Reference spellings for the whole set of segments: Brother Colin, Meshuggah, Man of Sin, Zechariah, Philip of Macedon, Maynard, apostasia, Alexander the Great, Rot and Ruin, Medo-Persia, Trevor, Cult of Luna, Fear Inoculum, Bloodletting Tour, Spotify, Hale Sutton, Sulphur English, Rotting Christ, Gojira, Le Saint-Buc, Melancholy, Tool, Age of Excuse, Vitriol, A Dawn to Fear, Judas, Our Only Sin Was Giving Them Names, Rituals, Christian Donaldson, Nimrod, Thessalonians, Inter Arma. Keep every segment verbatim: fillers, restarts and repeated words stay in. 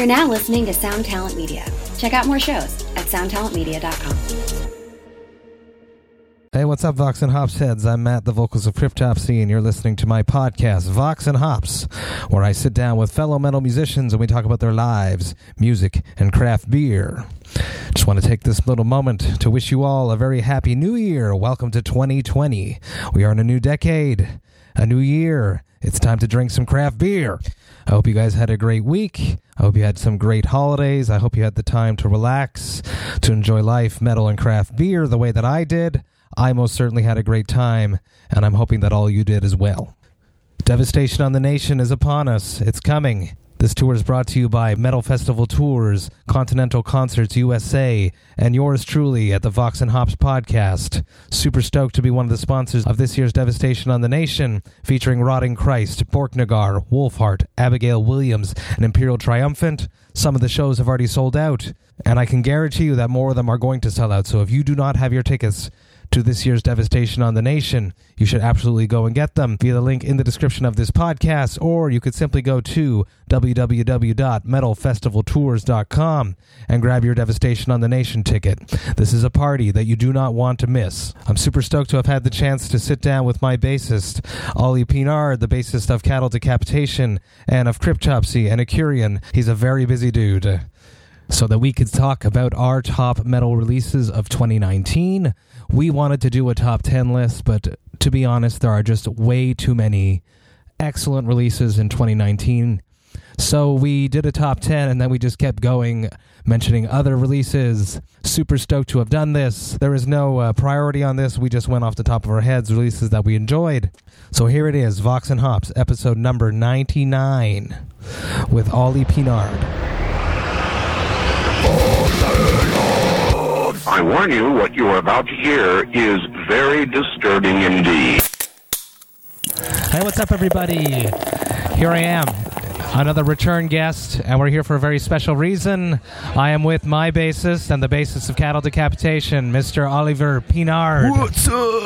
You're now listening to Sound Talent Media. Check out more shows at sound talent media dot com. Hey, what's up, Vox and Hops heads? I'm Matt, the vocals of Cryptopsy, and you're listening to my podcast, Vox and Hops, where I sit down with fellow metal musicians and we talk about their lives, music, and craft beer. Just want to take this little moment to wish you all a very happy new year. Welcome to twenty twenty. We are in a new decade, a new year. It's time to drink some craft beer. I hope you guys had a great week. I hope you had some great holidays. I hope you had the time to relax, to enjoy life, metal, and craft beer the way that I did. I most certainly had a great time, and I'm hoping that all you did as well. Devastation on the Nation is upon us. It's coming. This tour is brought to you by Metal Festival Tours, Continental Concerts U S A, and yours truly at the Vox and Hops podcast. Super stoked to be one of the sponsors of this year's Devastation on the Nation, featuring Rotting Christ, Borknagar, Wolfheart, Abigail Williams, and Imperial Triumphant. Some of the shows have already sold out, and I can guarantee you that more of them are going to sell out, so if you do not have your tickets to this year's Devastation on the Nation, you should absolutely go and get them via the link in the description of this podcast, or you could simply go to w w w dot metal festival tours dot com and grab your Devastation on the Nation ticket. This is a party that you do not want to miss. I'm super stoked to have had the chance to sit down with my bassist, Ollie Pinard, the bassist of Cattle Decapitation and of Cryptopsy and Acurion. He's a very busy dude. So that we could talk about our top metal releases of twenty nineteen. We wanted to do a top ten list, but to be honest, there are just way too many excellent releases in twenty nineteen. So we did a top ten, and then we just kept going, mentioning other releases. Super stoked to have done this. There is no uh, priority on this. We just went off the top of our heads, releases that we enjoyed. So here it is, Vox and Hops, episode number ninety-nine, with Ollie Pinard. I warn you, what you are about to hear is very disturbing indeed. Hey, what's up, everybody? Here I am, another return guest, and we're here for a very special reason. I am with my bassist and the bassist of Cattle Decapitation, Mister Oliver Pinard. What's up?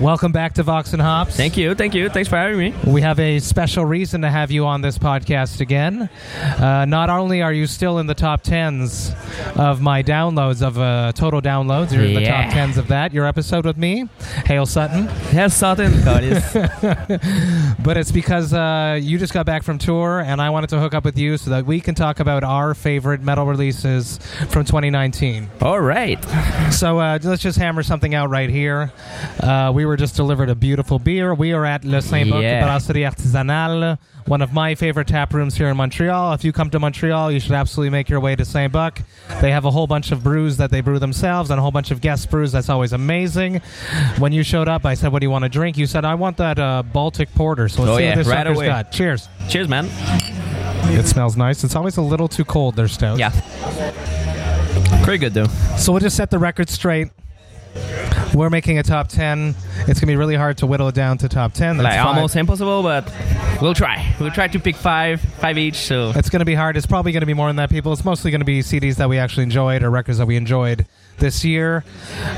Welcome back to Vox and Hops. Thank you, thank you. Thanks for having me. We have a special reason to have you on this podcast again. Uh, not only are you still in the top tens of my downloads, of uh, total downloads, you're yeah. in the top tens of that, your episode with me, Hale Sutton. Hale Sutton. Oh, it is. But it's because uh, you just got back from tour, and I I wanted to hook up with you so that we can talk about our favorite metal releases from twenty nineteen. All right. So uh, let's just hammer something out right here. Uh, we were just delivered a beautiful beer. We are at Le Saint-Buc, yeah. Brasserie Artisanale, one of my favorite tap rooms here in Montreal. If you come to Montreal, you should absolutely make your way to Saint-Buc. They have a whole bunch of brews that they brew themselves and a whole bunch of guest brews. That's always amazing. When you showed up, I said, what do you want to drink? You said, I want that uh, Baltic Porter. So let's oh, see yeah. what this right sucker's away. got. Cheers. Cheers, man. It smells nice. It's always a little too cold, their stout. Yeah. Pretty good, though. So we'll just set the record straight. We're making a top ten. It's going to be really hard to whittle it down to top ten. That's like five. Almost impossible, but we'll try. We'll try to pick five, five each. So it's going to be hard. It's probably going to be more than that, people. It's mostly going to be C Ds that we actually enjoyed or records that we enjoyed this year.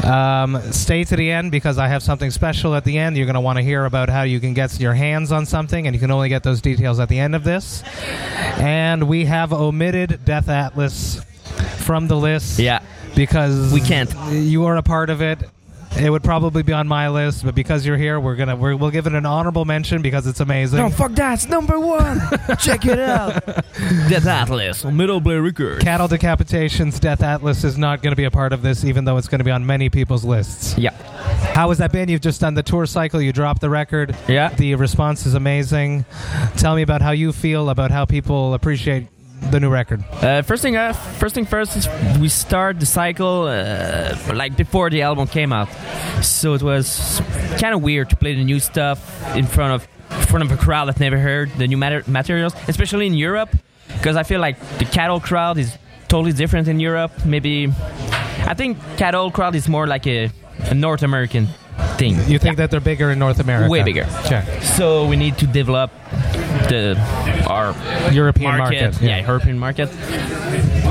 Um, stay to the end because I have something special at the end. You're going to want to hear about how you can get your hands on something, and you can only get those details at the end of this. And we have omitted Death Atlas from the list. Yeah. Because we can't. You are a part of it. It would probably be on my list, but because you're here, we're gonna we're, we'll give it an honorable mention because it's amazing. No, fuck that, it's number one. Check it out. Death Atlas, Metal Records. Cattle Decapitation's Death Atlas is not going to be a part of this, even though it's going to be on many people's lists. Yeah. How has that been? You've just done the tour cycle. You dropped the record. Yeah. The response is amazing. Tell me about how you feel about how people appreciate the new record. Uh, first thing, uh, first thing first is we start the cycle uh, like before the album came out, so it was kind of weird to play the new stuff in front of in front of a crowd that never heard the new mater- materials, especially in Europe, because I feel like the Cattle crowd is totally different in Europe. Maybe I think Cattle crowd is more like a, a North American thing. You think yeah. that they're bigger in North America? Way bigger. Sure. So we need to develop the our European market, market. Yeah. yeah, European market.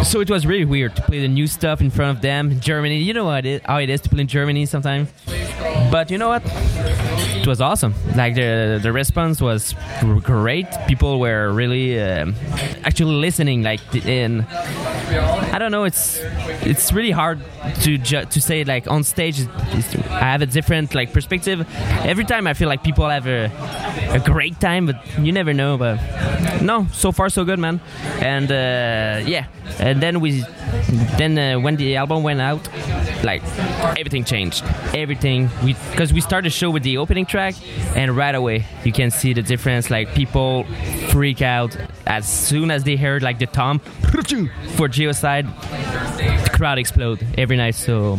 So it was really weird to play the new stuff in front of them. Germany, you know how it is, how it is to play in Germany sometimes. But you know what? It was awesome. Like the the response was great. People were really um, actually listening. Like in, I don't know. It's it's really hard to ju- to say like on stage. I have a different like perspective. Every time I feel like people have a a great time, but you never know. But no, so far so good, man. And uh, yeah, and then we then uh, when the album went out, like everything changed. Everything we because we started the show with the opening track, and right away you can see the difference. Like people freak out as soon as they heard like the tom for Geocide. The crowd explode every night, so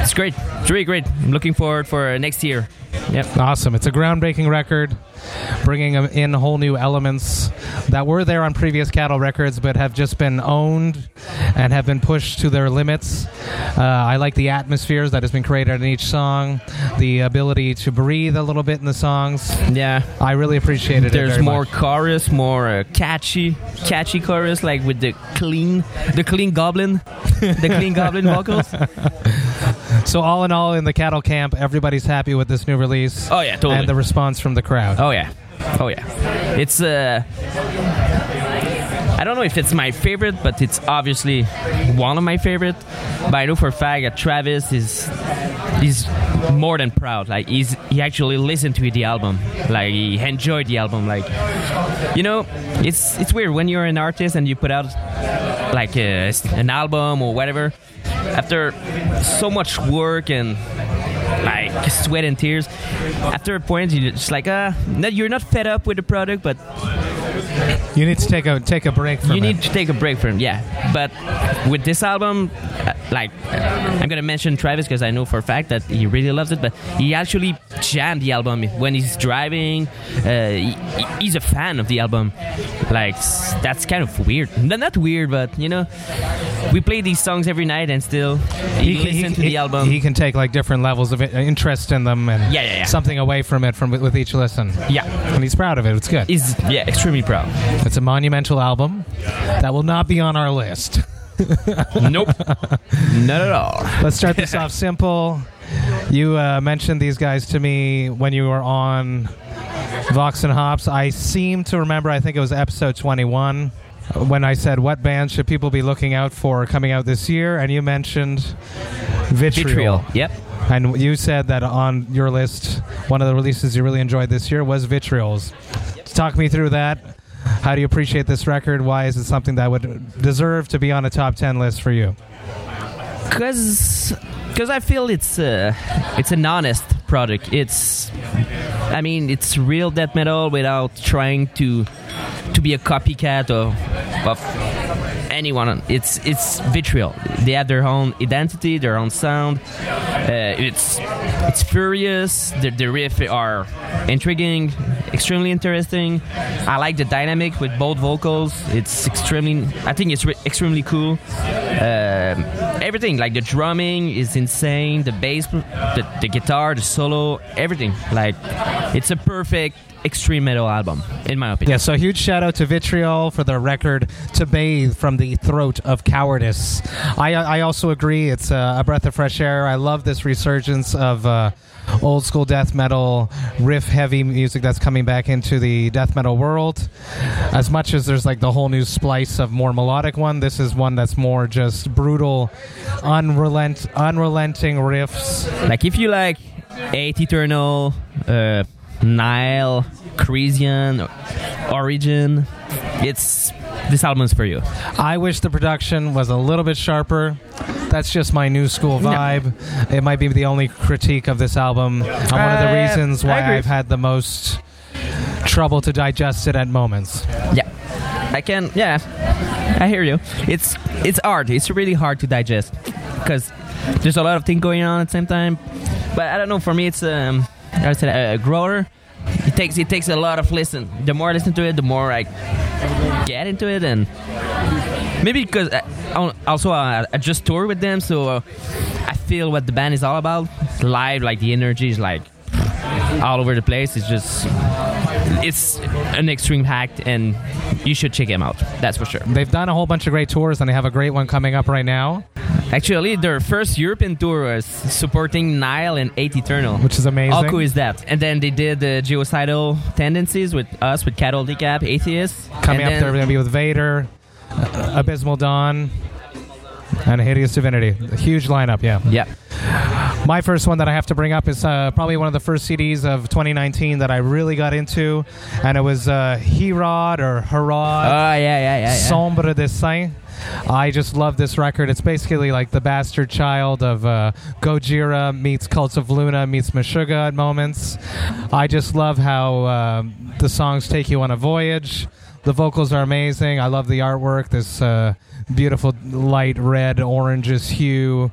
it's great. It's really great. I'm looking forward for next year. Yep. Awesome. It's a groundbreaking record, bringing in whole new elements that were there on previous Cattle records but have just been owned and have been pushed to their limits. Uh, I like the atmospheres that has been created in each song, the ability to breathe a little bit in the songs. Yeah. I really appreciated There's it There's more much. chorus, more uh, catchy, catchy chorus, like with the clean, the clean goblin, the clean goblin vocals. So all in all, in the Cattle camp, everybody's happy with this new release. Oh, yeah, totally. And the response from the crowd. Oh, yeah. Oh, yeah. It's, uh... I don't know if it's my favorite, but it's obviously one of my favorite. But I know for a fact that Travis is... He's more than proud. Like, he's he actually listened to the album. Like, he enjoyed the album. Like, you know, it's it's weird when you're an artist and you put out, like, a, an album or whatever. After so much work and like sweat and tears, after a point you're just like, uh, no, you're not fed up with the product, but you need to take a take a break from you it. You need to take a break from it, yeah. But with this album, like, I'm going to mention Travis because I know for a fact that he really loves it, but he actually jammed the album when he's driving. Uh, he, he's a fan of the album. Like, that's kind of weird. Not weird, but, you know, we play these songs every night and still he, he listens to the he, album. He can take, like, different levels of interest in them and yeah, yeah, yeah. something away from it from with each listen. Yeah. And he's proud of it. It's good. He's, yeah, extremely proud. It's a monumental album that will not be on our list. Nope. Not at all. Let's start this off simple. You uh, mentioned these guys to me when you were on Vox and Hops. I seem to remember, I think it was episode twenty-one, when I said, what bands should people be looking out for coming out this year? And you mentioned Vitriol. Vitriol, yep. And you said that on your list, one of the releases you really enjoyed this year was Vitriol's. Yep. Talk me through that. How do you appreciate this record? Why is it something that would deserve to be on a top ten list for you? Because I feel it's uh, it's an honest product. It's, I mean, it's real death metal without trying to to be a copycat of, of anyone. It's it's Vitriol. They have their own identity, their own sound. Uh, it's it's furious. The, the riffs are intriguing, extremely interesting. I like the dynamic with both vocals. It's extremely. I think it's re- extremely cool. Um, everything, like the drumming is insane. The bass, the, the guitar, the solo, everything. Like, it's a perfect extreme metal album, in my opinion. Yeah, so huge shout out to Vitriol for their record To Bathe from the Throat of Cowardice. I I also agree. It's a, a breath of fresh air. I love this resurgence of uh, old school death metal, riff heavy music that's coming back into the death metal world. As much as there's like the whole new splice of more melodic one, this is one that's more just brutal, unrelent, unrelenting riffs. Like if you like Eighth Eternal, uh, Nile, Crisian, Origin, it's this album's for you. I wish the production was a little bit sharper. That's just my new school vibe. No. It might be the only critique of this album. And uh, one of the reasons why I've had the most trouble to digest it at moments. Yeah. I can, yeah. I hear you. It's it's hard. It's really hard to digest because there's a lot of things going on at the same time. But I don't know, for me it's um I said a, a grower. It takes it takes a lot of listen. The more I listen to it, the more I get into it, and maybe because I, also I, I just toured with them, so uh, I feel what the band is all about. It's live, like the energy is like all over the place. It's just it's an extreme hack, and you should check them out. That's for sure. They've done a whole bunch of great tours, and they have a great one coming up right now. Actually, their first European tour was supporting Nile and eight Eternal, which is amazing. How cool is that? And then they did the genocidal tendencies with us, with Cattle Decap, Atheists. Coming and up, they're going to be with Vader, Abysmal Dawn, and Hideous Divinity. A huge lineup, yeah. Yeah. My first one that I have to bring up is uh, probably one of the first C Ds of twenty nineteen that I really got into, and it was uh, Herod or Herod. Oh, yeah, yeah, yeah. yeah. Sombre de Saint. I just love this record. It's basically like the bastard child of uh, Gojira meets Cult of Luna meets Meshuggah at moments. I just love how uh, the songs take you on a voyage. The vocals are amazing. I love the artwork. This uh, beautiful light red, oranges hue.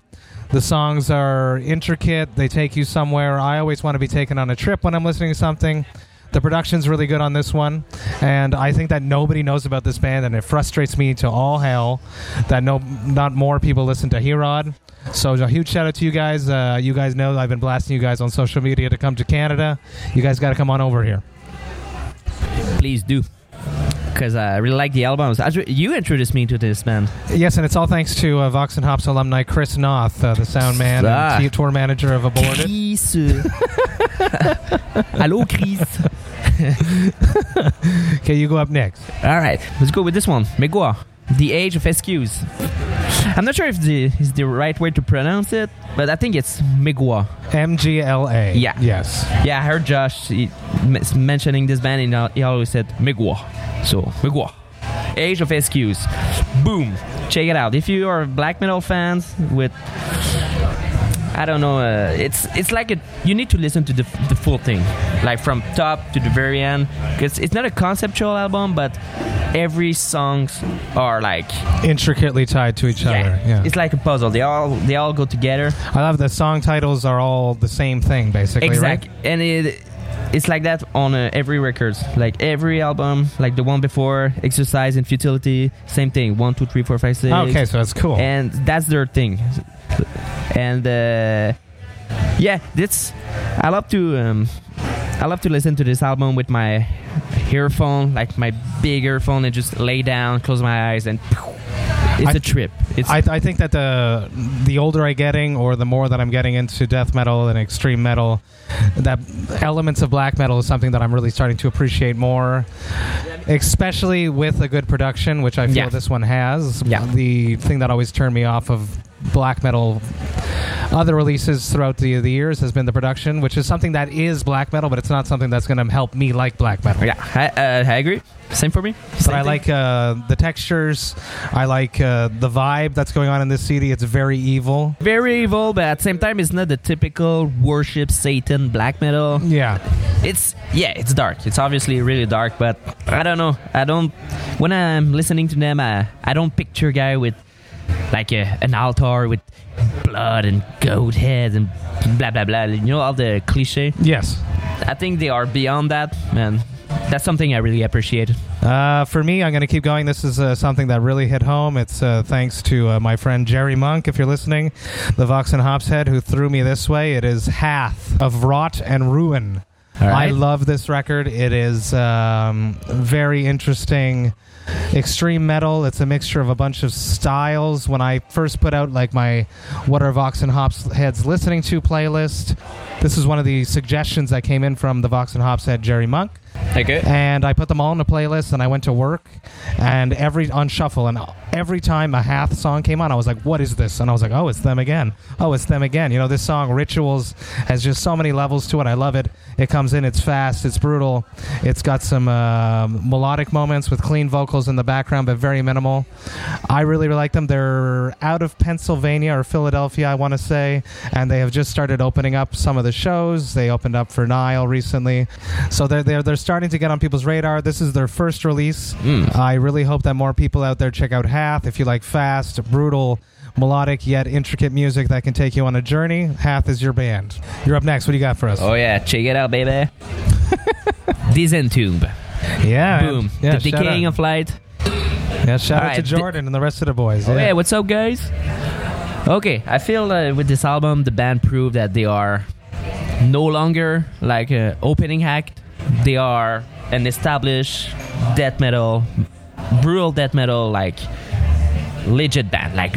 The songs are intricate. They take you somewhere. I always want to be taken on a trip when I'm listening to something. The production's really good on this one, and I think that nobody knows about this band, and it frustrates me to all hell that no, not more people listen to Herod. So a huge shout out to you guys. Uh, you guys know I've been blasting you guys on social media to come to Canada. You guys got to come on over here. Please do. Because I really like the albums. You introduced me to this band. Yes, and it's all thanks to uh, Vox and Hops alumni Chris Noth, uh, the sound man ah. and tour manager of Aborted. Chris. Hello, Chris. Okay, you go up next. All right, let's go with this one. M G W A, The Age of Excuse. I'm not sure if the is the right way to pronounce it, but I think it's M G W A. M G L A. Yeah. Yes. Yeah, I heard Josh he, mentioning this band, and he always said M G W A. So, M G W A. Age of Excuse. Boom. Check it out. If you are black metal fans with... I don't know. Uh, it's it's like a, you need to listen to the the full thing, like from top to the very end, because it's not a conceptual album, but every songs are like intricately tied to each yeah. other. Yeah, it's like a puzzle. They all they all go together. I love the song titles are all the same thing basically. Exactly, right? And it it's like that on uh, every record, like every album, like the one before Exercise and Futility, same thing. One, two, three, four, five, six. Okay, so that's cool. And that's their thing. And uh, yeah, this I love to um, I love to listen to this album with my earphone, like my big earphone, and just lay down, close my eyes, and poof, it's I, a trip. It's I, I think that the the older I'm getting, or the more that I'm getting into death metal and extreme metal, that elements of black metal is something that I'm really starting to appreciate more, especially with a good production, which I feel yeah. this one has. Yeah. The thing that always turned me off of black metal other releases throughout the, the years has been the production, which is something that is black metal, but it's not something that's going to help me like black metal. Yeah, I, uh, I agree. Same for me. Same but thing. I like uh, the textures. I like uh, the vibe that's going on in this C D. It's very evil. Very evil, but at the same time, it's not the typical worship Satan black metal. Yeah. It's yeah, it's dark. It's obviously really dark, but I don't know. I don't... When I'm listening to them, I, I don't picture a guy with like a, an altar with blood and goat heads and blah, blah, blah. You know, all the cliché? Yes. I think they are beyond that, man. That's something I really appreciate. Uh, for me, I'm going to keep going. This is uh, something that really hit home. It's uh, thanks to uh, my friend Jerry Monk, if you're listening, the Vox and Hops head, who threw me this way. It is Hath of Rot and Ruin. Right. I love this record. It is um, very interesting extreme metal. It's a mixture of a bunch of styles. When I first put out like my What Are Vox and Hops Heads Listening To playlist, this is one of the suggestions that came in from the Vox and Hops head Jerry Monk. Okay. And I put them all in a playlist, and I went to work, and every on shuffle, and every time a Hath song came on, I was like, "What is this?" And I was like, "Oh, it's them again. Oh, it's them again." You know, this song Rituals has just so many levels to it. I love it. It comes in, it's fast, it's brutal, it's got some uh, melodic moments with clean vocals in the background, but very minimal. I really, really like them. They're out of Pennsylvania or Philadelphia, I want to say, and they have just started opening up some of the shows. They opened up for Nile recently, so they're they're they're starting to get on people's radar. This is their first release. Mm. I really hope that more people out there check out Hath. If you like fast, brutal, melodic, yet intricate music that can take you on a journey, Hath is your band. You're up next. What do you got for us? Oh, yeah. Check it out, baby. Disentomb. Yeah. Boom. Yeah, the Decaying of Light. Yeah, shout All out right. to Jordan D- and the rest of the boys. Oh, yeah. yeah. What's up, guys? Okay. I feel uh, with this album, the band proved that they are no longer like an opening act. They are an established death metal, brutal death metal, like legit band. Like,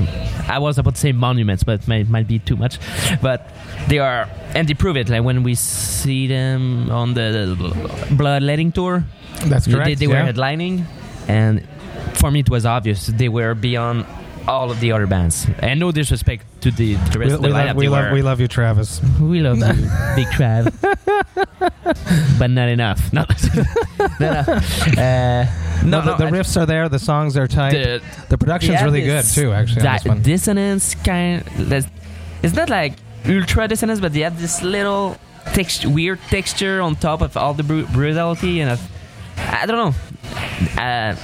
I was about to say monuments, but it might, might be too much. But they are, and they prove it. Like when we see them on the Bloodletting tour, that's correct. They, they yeah. were headlining, and for me it was obvious they were beyond all of the other bands. And no disrespect to the, the rest we, of the we lineup. Love, we, love, we love you, Travis. We love you, Big Trav. But not enough. Not enough. Uh, no, no, the, no, the riffs I, are there. The songs are tight. The, the production's yeah, really good, too, actually. That on this one. Dissonance kind of... It's not like ultra dissonance, but they have this little text, weird texture on top of all the br- brutality. And I've, I don't know. Uh,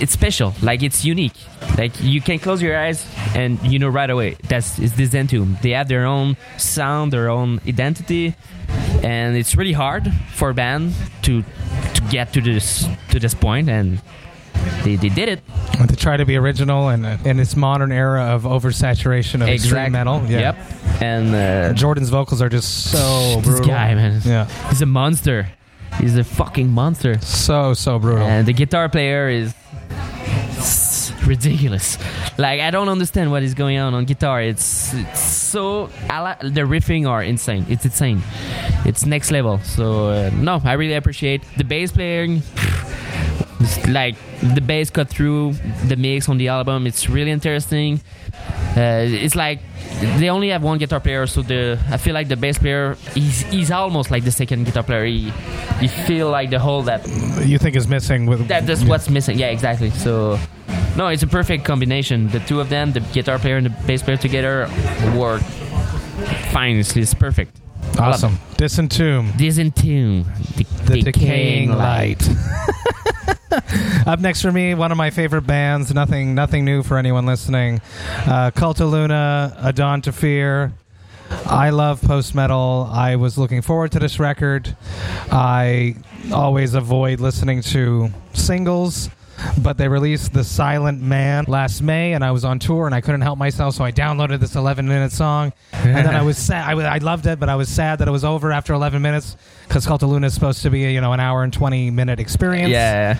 it's special. Like, it's unique. Like, you can close your eyes and you know right away that's it's this Dentum. They have their own sound, their own identity, and it's really hard for a band to to get to this to this point, and they, they did it. And to try to be original and uh, in this modern era of oversaturation of exactly. extreme metal. Yeah. Yep. And uh, Jordan's vocals are just so brutal. This guy, man. Yeah. He's a monster. He's a fucking monster. So so brutal. And the guitar player is ridiculous. Like, I don't understand what is going on on guitar. It's it's so the riffing are insane. It's insane. It's next level. So uh, no, I really appreciate the bass playing. Like, the bass cut through the mix on the album. It's really interesting. Uh, it's like they only have one guitar player, so the I feel like the bass player he's he's almost like the second guitar player. He, you feel like the hole that you think is missing. With that, that's what's missing. Yeah, exactly. So. No, it's a perfect combination. The two of them, the guitar player and the bass player together, work fine. It's, it's perfect. Awesome. Disentomb. Disentomb. The, the decaying, decaying light. light. Up next for me, one of my favorite bands. Nothing, nothing new for anyone listening. Uh, Cult of Luna, A Dawn to Fear. I love post-metal. I was looking forward to this record. I always avoid listening to singles. But they released The Silent Man last May, and I was on tour, and I couldn't help myself, so I downloaded this eleven-minute song. And then I was sad. I, w- I loved it, but I was sad that it was over after eleven minutes, because Cult of Luna is supposed to be, you know, an hour and twenty-minute experience. Yeah.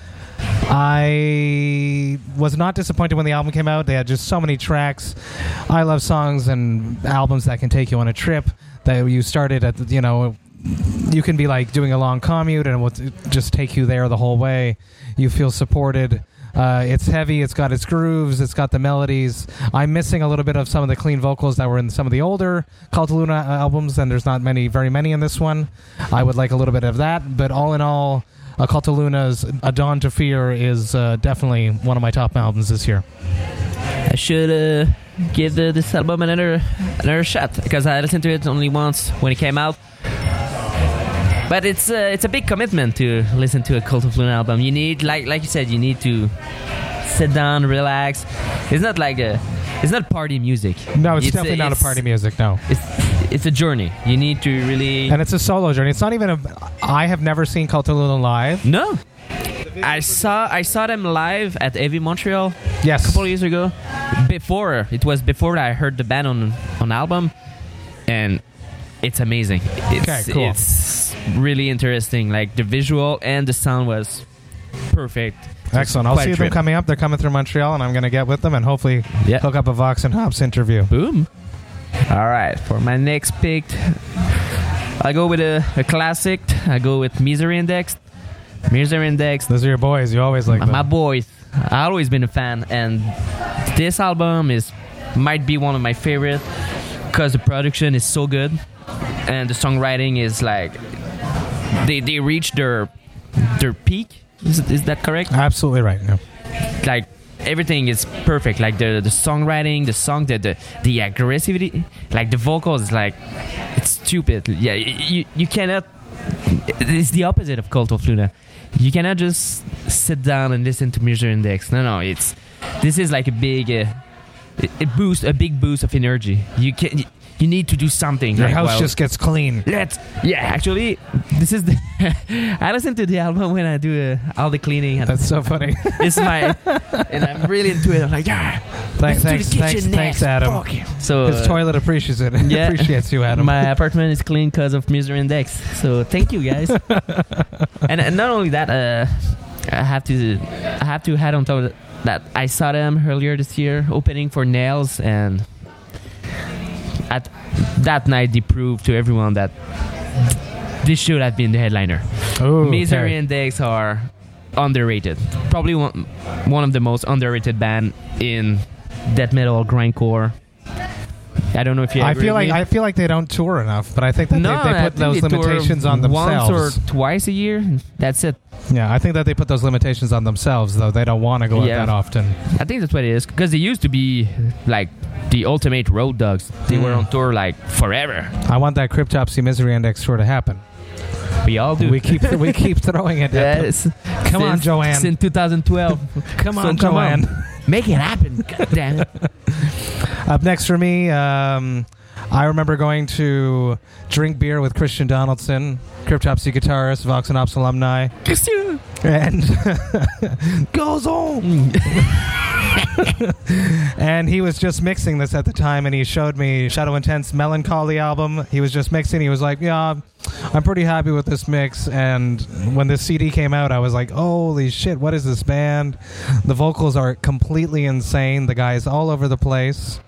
I was not disappointed when the album came out. They had just so many tracks. I love songs and albums that can take you on a trip. That you started at, you know... You can be like doing a long commute and it will just take you there the whole way. You feel supported. Uh, it's heavy. It's got its grooves. It's got the melodies. I'm missing a little bit of some of the clean vocals that were in some of the older Cult of Luna albums, and there's not many, very many in this one. I would like a little bit of that. But all in all, uh, Cult of Luna's A Dawn to Fear is uh, definitely one of my top albums this year. I should uh, give the, this album another, another shot because I listened to it only once when it came out. But it's uh, it's a big commitment to listen to a Cult of Luna album. You need, like like you said, you need to sit down, relax. It's not like a, it's not party music. No, it's, it's definitely a, not it's, a party music. No, it's it's a journey. You need to really, and it's a solo journey. It's not even a. I have never seen Cult of Luna live. No, I saw I saw them live at Heavy Montreal. Yes, a couple of years ago. Before it was before I heard the band on on album, and. It's amazing. It's, okay, cool. It's really interesting. Like, the visual and the sound was perfect. Excellent. I'll see them coming up. They're coming through Montreal, and I'm going to get with them and hopefully yep. hook up a Vox and Hops interview. Boom. All right. For my next pick, I go with a, a classic. I go with Misery Index. Misery Index. Those are your boys. You always like my, them. My boys. I've always been a fan, and this album is might be one of my favorite because the production is so good. And the songwriting is like they they reach their their peak. Is, is that correct? Absolutely right. No. Like everything is perfect. Like the the songwriting, the song, the the, the aggressivity, like the vocals. Like it's stupid. Yeah, you you cannot. It's the opposite of Cult of Luna. You cannot just sit down and listen to Measure Index. No, no. It's this is like a big uh, a boost, a big boost of energy. You can. You need to do something. Your like, house well, just gets clean. Let's, yeah, actually, this is the... I listen to the album when I do uh, all the cleaning. And that's so funny. It's my... And I'm really into it. I'm like, yeah. Thanks, thanks, thanks, thanks, Adam. So, his uh, toilet appreciates it. Yeah, appreciates you, Adam. My apartment is clean because of Misery Index. So thank you, guys. And and, and not only that, uh, I have to I have to add on top of that, I saw them earlier this year opening for Nails, and at that night they proved to everyone that this should have been the headliner. Ooh, Misery okay. Index are underrated. Probably one one of the most underrated band in death metal grindcore. I don't know if you. I feel like I feel like they don't tour enough, but I think that no, they, they put those they limitations on themselves. Once or twice a year, that's it. Yeah, I think that they put those limitations on themselves, though. They don't want to go out yeah. that often. I think that's what it is, because they used to be like the ultimate road dogs. They mm. were on tour like forever. I want that Cryptopsy Misery Index tour to happen. We all do. We keep we keep throwing it. Yes. At come since, on, Joanne. Since twenty twelve. Come on, so come Joanne. On. Make it happen. God damn it. Up next for me, um, I remember going to drink beer with Christian Donaldson, Cryptopsy guitarist, Vox and Hops alumni. Christian! And goes on! And he was just mixing this at the time, and he showed me Shadow Intense Melancholy album. He was just mixing. He was like, yeah, I'm pretty happy with this mix. And when this C D came out, I was like, holy shit, what is this band? The vocals are completely insane. The guy's all over the place.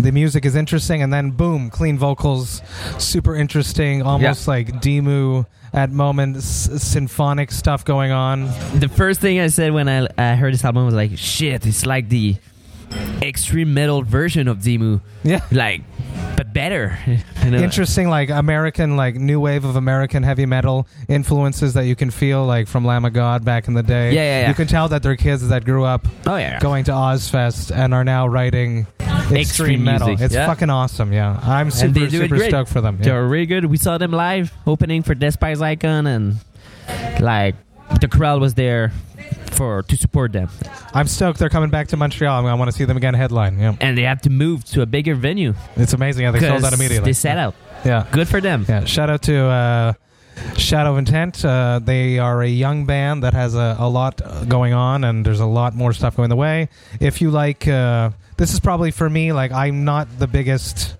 The music is interesting, and then boom, clean vocals, super interesting, almost yeah. like Dimmu at moments, s- symphonic stuff going on. The first thing I said when I uh, heard this album was like, shit, it's like the extreme metal version of Dimmu. Yeah. Like, but better. You know? Interesting, like American, like new wave of American heavy metal influences that you can feel, like from Lamb of God back in the day. Yeah, yeah, yeah. You can tell that they're kids that grew up oh, yeah, yeah. going to Ozfest and are now writing extreme, extreme metal. Music. It's yeah. fucking awesome, yeah. I'm super, super stoked for them. Yeah. They're really good. We saw them live opening for Despise Icon, and like the crowd was there for to support them. I'm stoked they're coming back to Montreal. I, mean, I want to see them again headline. Yeah. And they have to move to a bigger venue. It's amazing how they sold out immediately. They set out. Yeah. Good for them. Yeah. Shout out to uh, Shadow of Intent. Uh, they are a young band that has a, a lot going on, and there's a lot more stuff going the way. If you like, uh, this is probably for me, like I'm not the biggest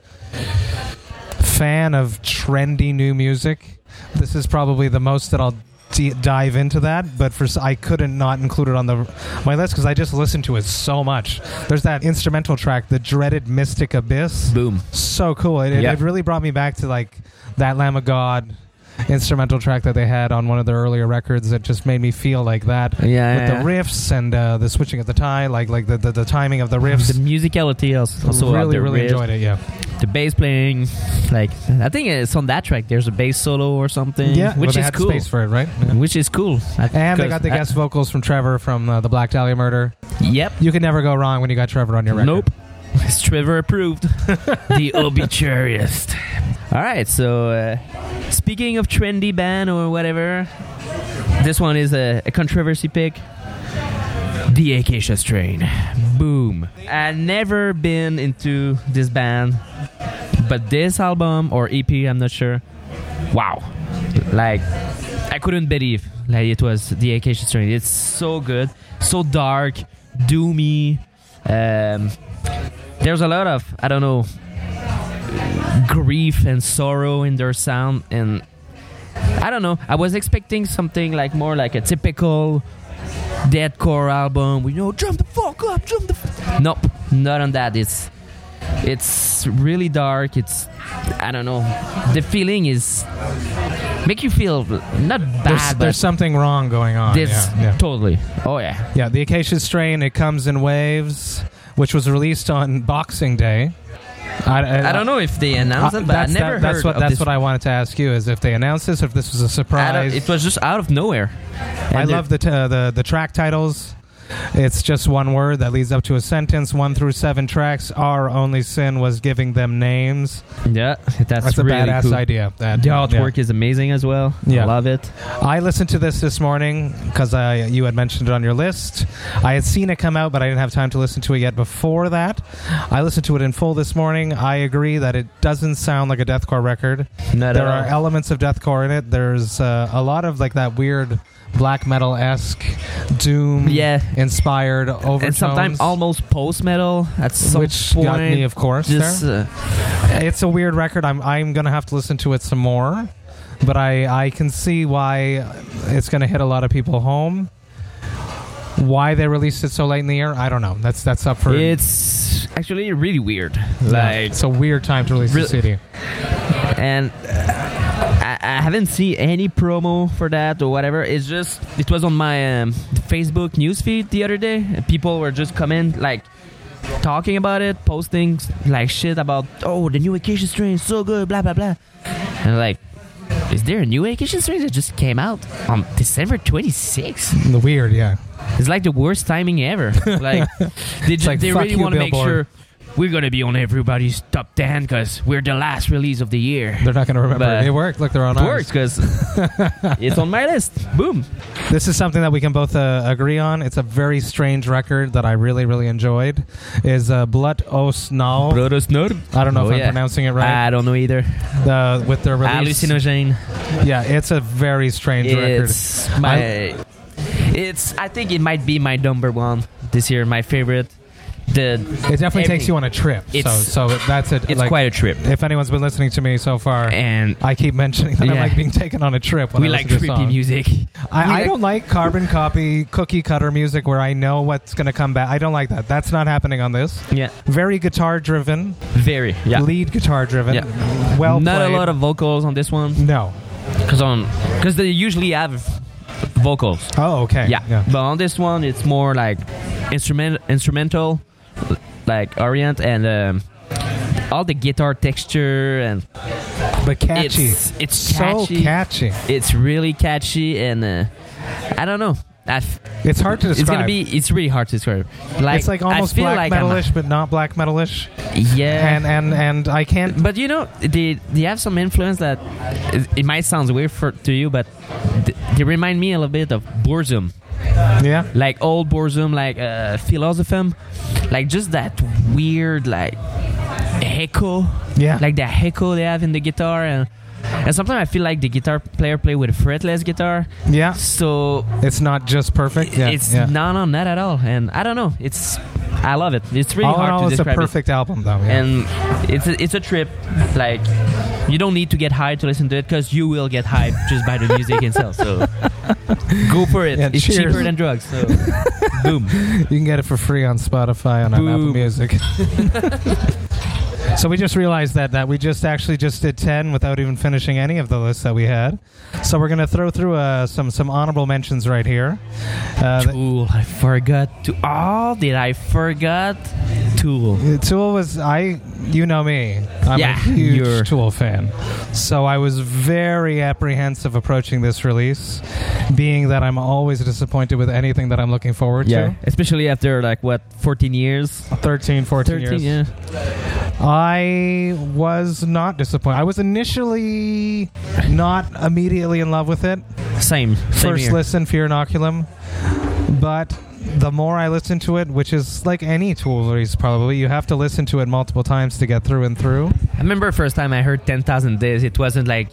fan of trendy new music. This is probably the most that I'll dive into that, but for I couldn't not include it on the my list because I just listened to it so much. There's that instrumental track, the dreaded Mystic Abyss. Boom, so cool. It, yep. it really brought me back to like that Lamb of God instrumental track that they had on one of their earlier records. It just made me feel like that. Yeah, with yeah, the yeah. riffs and uh, the switching of the tie, like like the, the, the timing of the riffs, the musicality. Also, really really riff. Enjoyed it. Yeah. The bass playing, like I think it's on that track. There's a bass solo or something, yeah, which well, they is had cool. Space for it, right? Yeah. Which is cool. I, and they got the I, guest vocals from Trevor from uh, the Black Dahlia Murder. Yep, you can never go wrong when you got Trevor on your record. Nope, it's Trevor approved. The obituarist. All right, so uh, speaking of trendy band or whatever, this one is a, a controversy pick. The Acacia Strain. Boom. I've never been into this band, but this album or E P, I'm not sure. Wow. Like, I couldn't believe like it was The Acacia Strain. It's so good. So dark, doomy. Um, there's a lot of, I don't know, grief and sorrow in their sound. And I don't know. I was expecting something like more like a typical deathcore album, we you know, drum the fuck up, drum the. F-. Nope, not on that. It's, it's really dark. It's, I don't know. The feeling is, make you feel not bad. There's, but there's something wrong going on. This yeah, yeah. totally. Oh yeah. Yeah, The Acacia Strain. It comes in waves, which was released on Boxing Day. I, I, I don't know if they announced uh, it, but I never that, that's heard what, of that's this. What I wanted to ask you is if they announced this, or if this was a surprise. It was just out of nowhere. And I love the, t- uh, the the track titles. It's just one word that leads up to a sentence. One through seven tracks. Our only sin was giving them names. Yeah, that's, that's really a badass cool. idea. That, the artwork yeah. is amazing as well. Yeah. I love it. I listened to this this morning because uh, you had mentioned it on your list. I had seen it come out, but I didn't have time to listen to it yet before that. I listened to it in full this morning. I agree that it doesn't sound like a deathcore record. Not there are elements of deathcore in it. There's uh, a lot of like that weird black metal-esque, doom-inspired yeah. overtones. And sometimes almost post-metal at some which point. Which got me, of course. Just, uh, it's a weird record. I'm I'm going to have to listen to it some more. but I, I can see why it's going to hit a lot of people home. Why they released it so late in the year, I don't know. That's that's up for... It's actually really weird. Like, yeah, it's a weird time to release re- the C D. And I, I haven't seen any promo for that or whatever. It's just... It was on my um, Facebook newsfeed the other day. And people were just coming, like... talking about it, posting like shit about, oh, the new Acacia Strain is so good, blah blah blah, and like, is there a new Acacia Strain that just came out on December twenty-sixth? The weird, yeah. It's like the worst timing ever. Like, they just, like, they really want to make sure we're gonna be on everybody's top ten because we're the last release of the year. They're not gonna remember. But it worked. Look, they're on ours. It worked because it's on my list. Boom. This is something that we can both uh, agree on. It's a very strange record that I really, really enjoyed. Is uh, Blood aus Nord. Blood aus Nord. I don't know oh, if I'm yeah. pronouncing it right. I don't know either. The, with their release. Hallucinogene. Yeah, it's a very strange it's record. My, I, it's. I think it might be my number one this year. My favorite. The it definitely every, takes you on a trip, so so that's it. It's like, quite a trip. If anyone's been listening to me so far, and I keep mentioning that yeah. I like being taken on a trip. When we I like creepy song. music. I, I like don't like carbon copy, cookie cutter music where I know what's going to come back. I don't like that. That's not happening on this. Yeah, very guitar driven. Very yeah. Lead guitar driven. Yeah. Well, not played. A lot of vocals on this one. No, because on because they usually have. Vocals. Oh, okay. Yeah. yeah. But on this one, it's more like instrument, instrumental, like orient, and um, all the guitar texture and. But catchy. It's, it's catchy. So catchy. It's really catchy, and uh, I don't know. I've, it's hard to describe. It's gonna be. It's really hard to describe. Like, it's like almost black like metalish, but not black metalish. Yeah. And and and I can't. But you know, they they have some influence that it, it might sound weird for, to you, but th- they remind me a little bit of Burzum. Yeah. Like old Burzum, like uh, Philosophem, like just that weird like echo. Yeah. Like that echo they have in the guitar and. And sometimes I feel like the guitar player play with a fretless guitar. Yeah. So it's not just perfect. Yeah. It's yeah. no, no, not at all. And I don't know. It's I love it. It's really all hard in all, to it's describe. It's a perfect it. album, though. Yeah. And it's a, it's a trip. Like you don't need to get high to listen to it because you will get high just by the music itself. So go for it. Yeah, it's cheers. Cheaper than drugs. So boom. You can get it for free on Spotify and on Apple Music. So we just realized that, that we just actually just did ten without even finishing any of the lists that we had. So we're going to throw through uh, some, some honorable mentions right here. Uh, Tool, I forgot to... Oh, did I forget Tool? Tool was... I. You know me. I'm yeah, a huge Tool fan. So I was very apprehensive approaching this release, being that I'm always disappointed with anything that I'm looking forward yeah. to. Especially after, like, what, fourteen years? thirteen, fourteen thirteen, years. Yeah. I was not disappointed. I was initially not immediately in love with it. Same. First Same here. Listen, Fear Inoculum. But... the more I listen to it, which is like any Tool release probably, you have to listen to it multiple times to get through and through. I remember first time I heard ten thousand days, it wasn't like,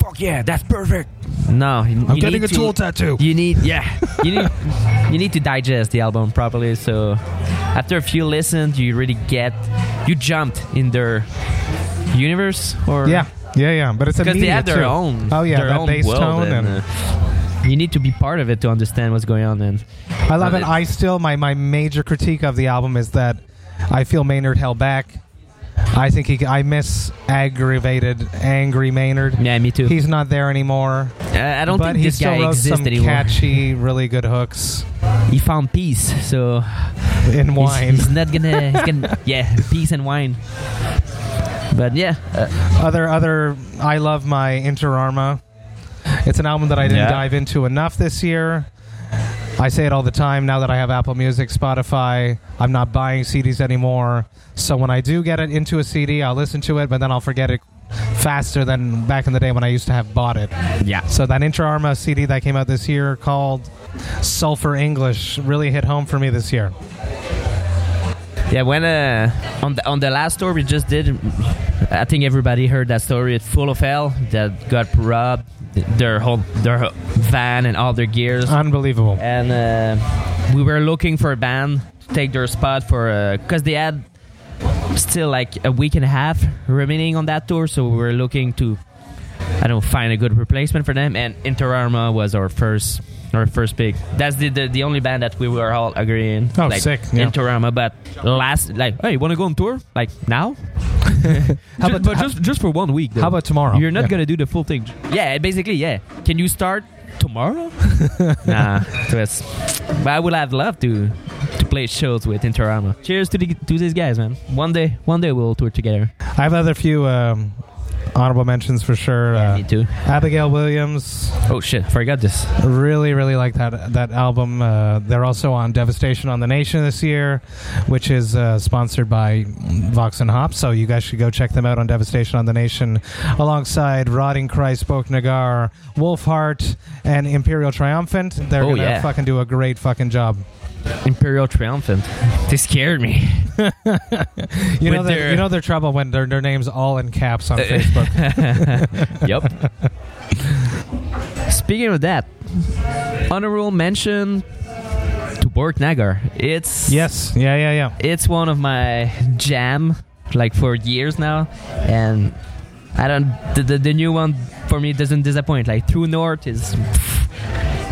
fuck yeah, that's perfect. No. You, I'm you getting a to, Tool tattoo. You need, yeah. You need you need to digest the album properly. So after a few listens, you really get, you jumped in their universe. or Yeah, yeah, yeah. But it's a Because they have their too. own. Oh, yeah, their that bass tone. And, and, uh, you need to be part of it to understand what's going on. Then I love it. I still my, my major critique of the album is that I feel Maynard held back. I think he I miss aggravated, angry Maynard. Yeah, me too. He's not there anymore. Uh, I don't but think this guy exists anymore. But he still wrote some catchy, really good hooks. He found peace, so in wine. He's, he's not gonna. He's gonna yeah, peace and wine. But yeah, uh, other other. I love my Inter Arma. It's an album that I didn't yeah. dive into enough this year. I say it all the time now that I have Apple Music, Spotify. I'm not buying C Ds anymore. So when I do get it into a C D, I'll listen to it, but then I'll forget it faster than back in the day when I used to have bought it. Yeah. So that Inter Arma C D that came out this year called Sulphur English really hit home for me this year. Yeah, when uh, on the on the last tour we just did, I think everybody heard that story. It's full of hell that got robbed. Their whole their van and all their gears, unbelievable. And uh, we were looking for a band to take their spot for because uh, they had still like a week and a half remaining on that tour, so we were looking to I don't find a good replacement for them. And Inter Arma was our first our first pick. That's the, the the only band that we were all agreeing. Oh, like, sick! Yeah. Inter Arma, but last, like, hey, you want to go on tour? Like now? How about, but how, just just for one week. Though. How about tomorrow? You're not yeah. gonna do the full thing. Yeah, basically, yeah. Can you start tomorrow? Nah, twist. But I would have loved to to play shows with Inter Arma. Cheers to the to these guys, man. One day, one day we'll tour together. I have another few. Um, Honorable mentions for sure. Yeah, uh, me too. Abigail Williams. Oh shit, forgot this. Really, really like that that album. Uh, they're also on Devastation on the Nation this year, which is uh, sponsored by Vox and Hops. So you guys should go check them out on Devastation on the Nation, alongside Rotting Christ, Borknagar, Wolfheart, and Imperial Triumphant. They're oh, gonna yeah. fucking do a great fucking job. Imperial Triumphant. They scared me. you, know their, you know their trouble when their, their name's all in caps on Facebook. Yep. Speaking of that, honorable mention to Borknagar. It's yes, yeah, yeah, yeah. It's one of my jam, like for years now, and I don't. The, the, the new one for me doesn't disappoint. Like True North is.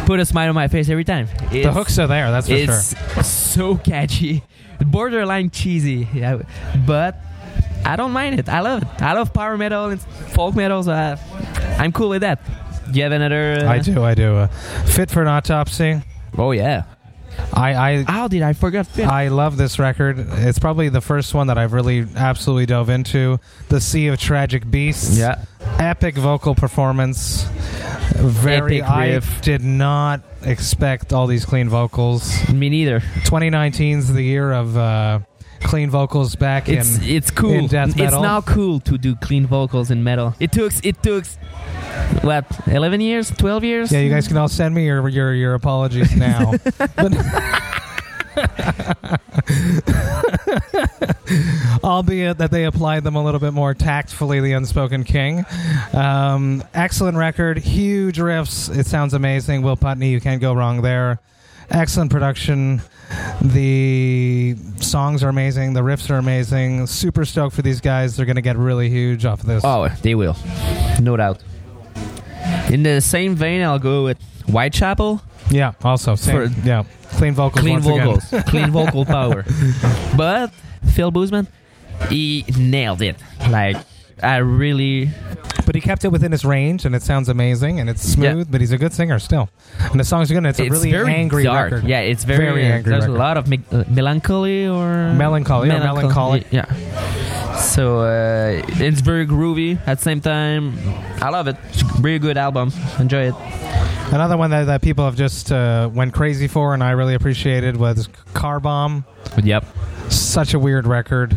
Put a smile on my face every time. It's, the hooks are there, that's for it's sure. It's so catchy, borderline cheesy, yeah, but I don't mind it. I love it. I love power metal and folk metal, so I, I'm cool with that. Do you have another? Uh, I do, I do. Uh, Fit for an Autopsy. Oh yeah. I, I how did I forget Fit? I love this record. It's probably the first one that I've really absolutely dove into. The Sea of Tragic Beasts. Yeah. Epic vocal performance. Very epic riff. I did not expect all these clean vocals. Me neither. twenty nineteen's the year of uh, clean vocals back it's, in it's cool. In death metal. It's now cool to do clean vocals in metal. It took it took what, eleven years, twelve years? Yeah, you guys can all send me your your, your apologies now. Albeit that they applied them a little bit more tactfully, the Unspoken King. Um, excellent record, huge riffs. It sounds amazing. Will Putney, you can't go wrong there. Excellent production. The songs are amazing. The riffs are amazing. Super stoked for these guys. They're going to get really huge off of this. Oh, they will. No doubt. In the same vein, I'll go with Whitechapel. Yeah, also. Same, for, yeah. Clean vocals. Clean once vocals. Again. Clean vocal power. But Phil Boozman, he nailed it. Like, I really... But he kept it within his range, and it sounds amazing, and it's smooth, yeah. But he's a good singer still. And the songs are good, and it's, it's a really angry dark. Record. Yeah, it's very, very angry. There's record. A lot of me- uh, melancholy or... Melancholy, melancholy or melancholic. Yeah. So, uh, it's very groovy at the same time. I love it. It's a really good album. Enjoy it. Another one that, that people have just uh, went crazy for, and I really appreciated, was Car Bomb. Yep. Such a weird record.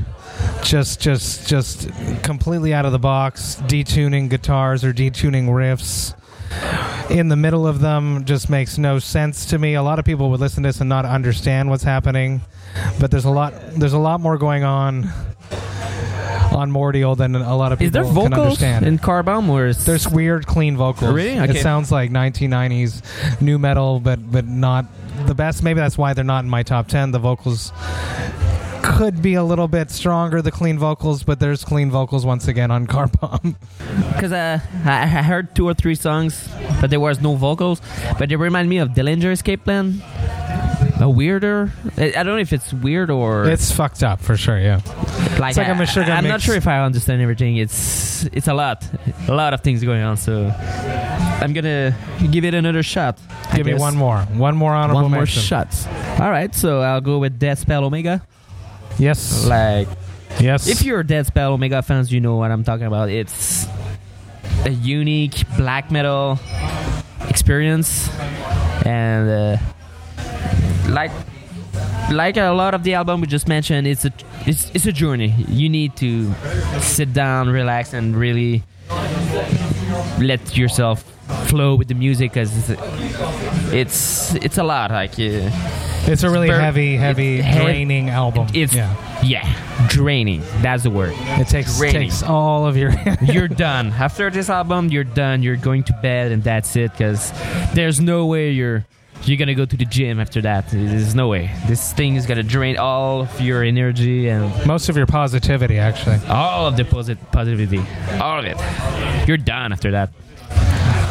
Just, just, just completely out of the box, detuning guitars or detuning riffs. In the middle of them just makes no sense to me. A lot of people would listen to this and not understand what's happening, but there's a lot, there's a lot more going on. On Mordial than a lot of people can understand. Is there vocals in Car Bomb? There's weird clean vocals. Really? Okay. It sounds like nineteen nineties new metal, but but not the best. Maybe that's why they're not in my top ten. The vocals could be a little bit stronger, the clean vocals, but there's clean vocals once again on Car Bomb. Because uh, I heard two or three songs, but there was no vocals. But they remind me of Dillinger Escape Plan. A weirder? I don't know if it's weird or... It's fucked up, for sure, yeah. Like, it's like I, a Meshuggah I'm mix. Not sure if I understand everything. It's it's a lot. A lot of things going on, so... I'm gonna give it another shot. I give guess. Me one more. One more honorable mention. One more shot. All right, so I'll go with Death Spell Omega. Yes. Like... Yes. If you're Death Spell Omega fans, you know what I'm talking about. It's a unique black metal experience. And... Uh, Like, like a lot of the album we just mentioned, it's a it's it's a journey. You need to sit down, relax, and really let yourself flow with the music, because it's, it's it's a lot. Like, uh, it's a really it's heavy, heavy, draining heavy, album. It's yeah. yeah, draining. That's the word. It takes draining. Takes all of your. You're done after this album. You're done. You're going to bed, and that's it. Because there's no way you're. you're going to go to the gym after that. There's no way. This thing is going to drain all of your energy and... most of your positivity, actually. All of the posit- positivity. All of it. You're done after that.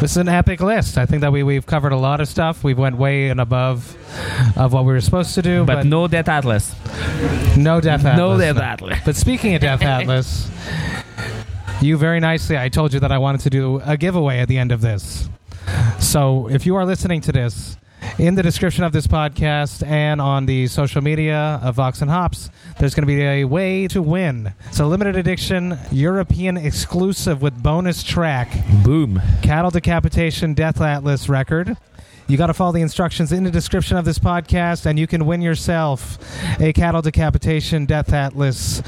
This is an epic list. I think that we, we've covered a lot of stuff. We went way and above of what we were supposed to do. But, but no Death Atlas. No Death Atlas. No Death Atlas. But speaking of Death Atlas, you very nicely, I told you that I wanted to do a giveaway at the end of this. So if you are listening to this, in the description of this podcast and on the social media of Vox and Hops, there's going to be a way to win. It's a limited edition European exclusive with bonus track. Boom. Cattle Decapitation Death Atlas record. You got to follow the instructions in the description of this podcast, and you can win yourself a Cattle Decapitation Death Atlas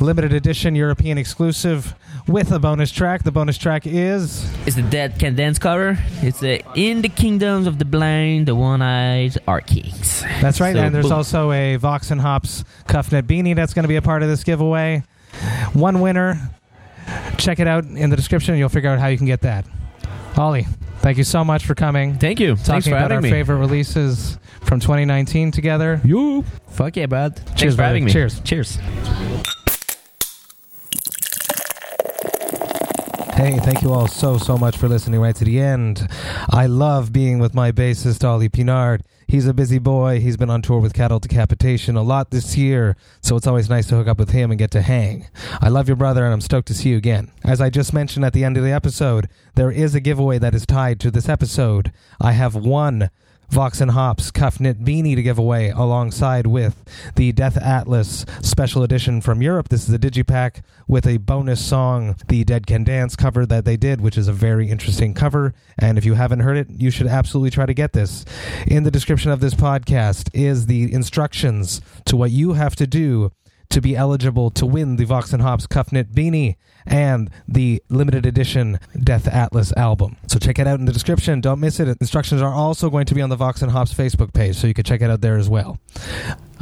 limited edition European exclusive with a bonus track. The bonus track is... it's the Dead Can Dance cover. It's the In the Kingdoms of the Blind, the One-Eyed Are Kings. That's right. So, and there's boom. also a Vox and Hops Cuffnet Beanie that's going to be a part of this giveaway. One winner. Check it out in the description, and you'll figure out how you can get that. Ollie, thank you so much for coming. Thank you. Talking Thanks for about having our me. favorite releases from twenty nineteen together. You. Fuck yeah, bud. Cheers Thanks for having me. Cheers. Cheers. Hey, thank you all so, so much for listening right to the end. I love being with my bassist, Ollie Pinard. He's a busy boy. He's been on tour with Cattle Decapitation a lot this year, so it's always nice to hook up with him and get to hang. I love your brother, and I'm stoked to see you again. As I just mentioned at the end of the episode, there is a giveaway that is tied to this episode. I have one Vox and Hops Cuff Knit Beanie to give away alongside with the Death Atlas Special Edition from Europe. This is a digipack with a bonus song, the Dead Can Dance cover that they did, which is a very interesting cover. And if you haven't heard it, you should absolutely try to get this. In the description of this podcast is the instructions to what you have to do to be eligible to win the Vox and Hops Cuff Knit Beanie and the limited edition Death Atlas album. So check it out in the description. Don't miss it. Instructions are also going to be on the Vox and Hops Facebook page, so you can check it out there as well.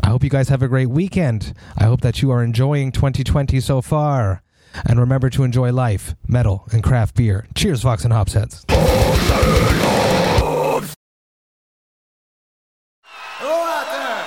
I hope you guys have a great weekend. I hope that you are enjoying twenty twenty so far. And remember to enjoy life, metal, and craft beer. Cheers, Vox and Hops heads. Hello out there.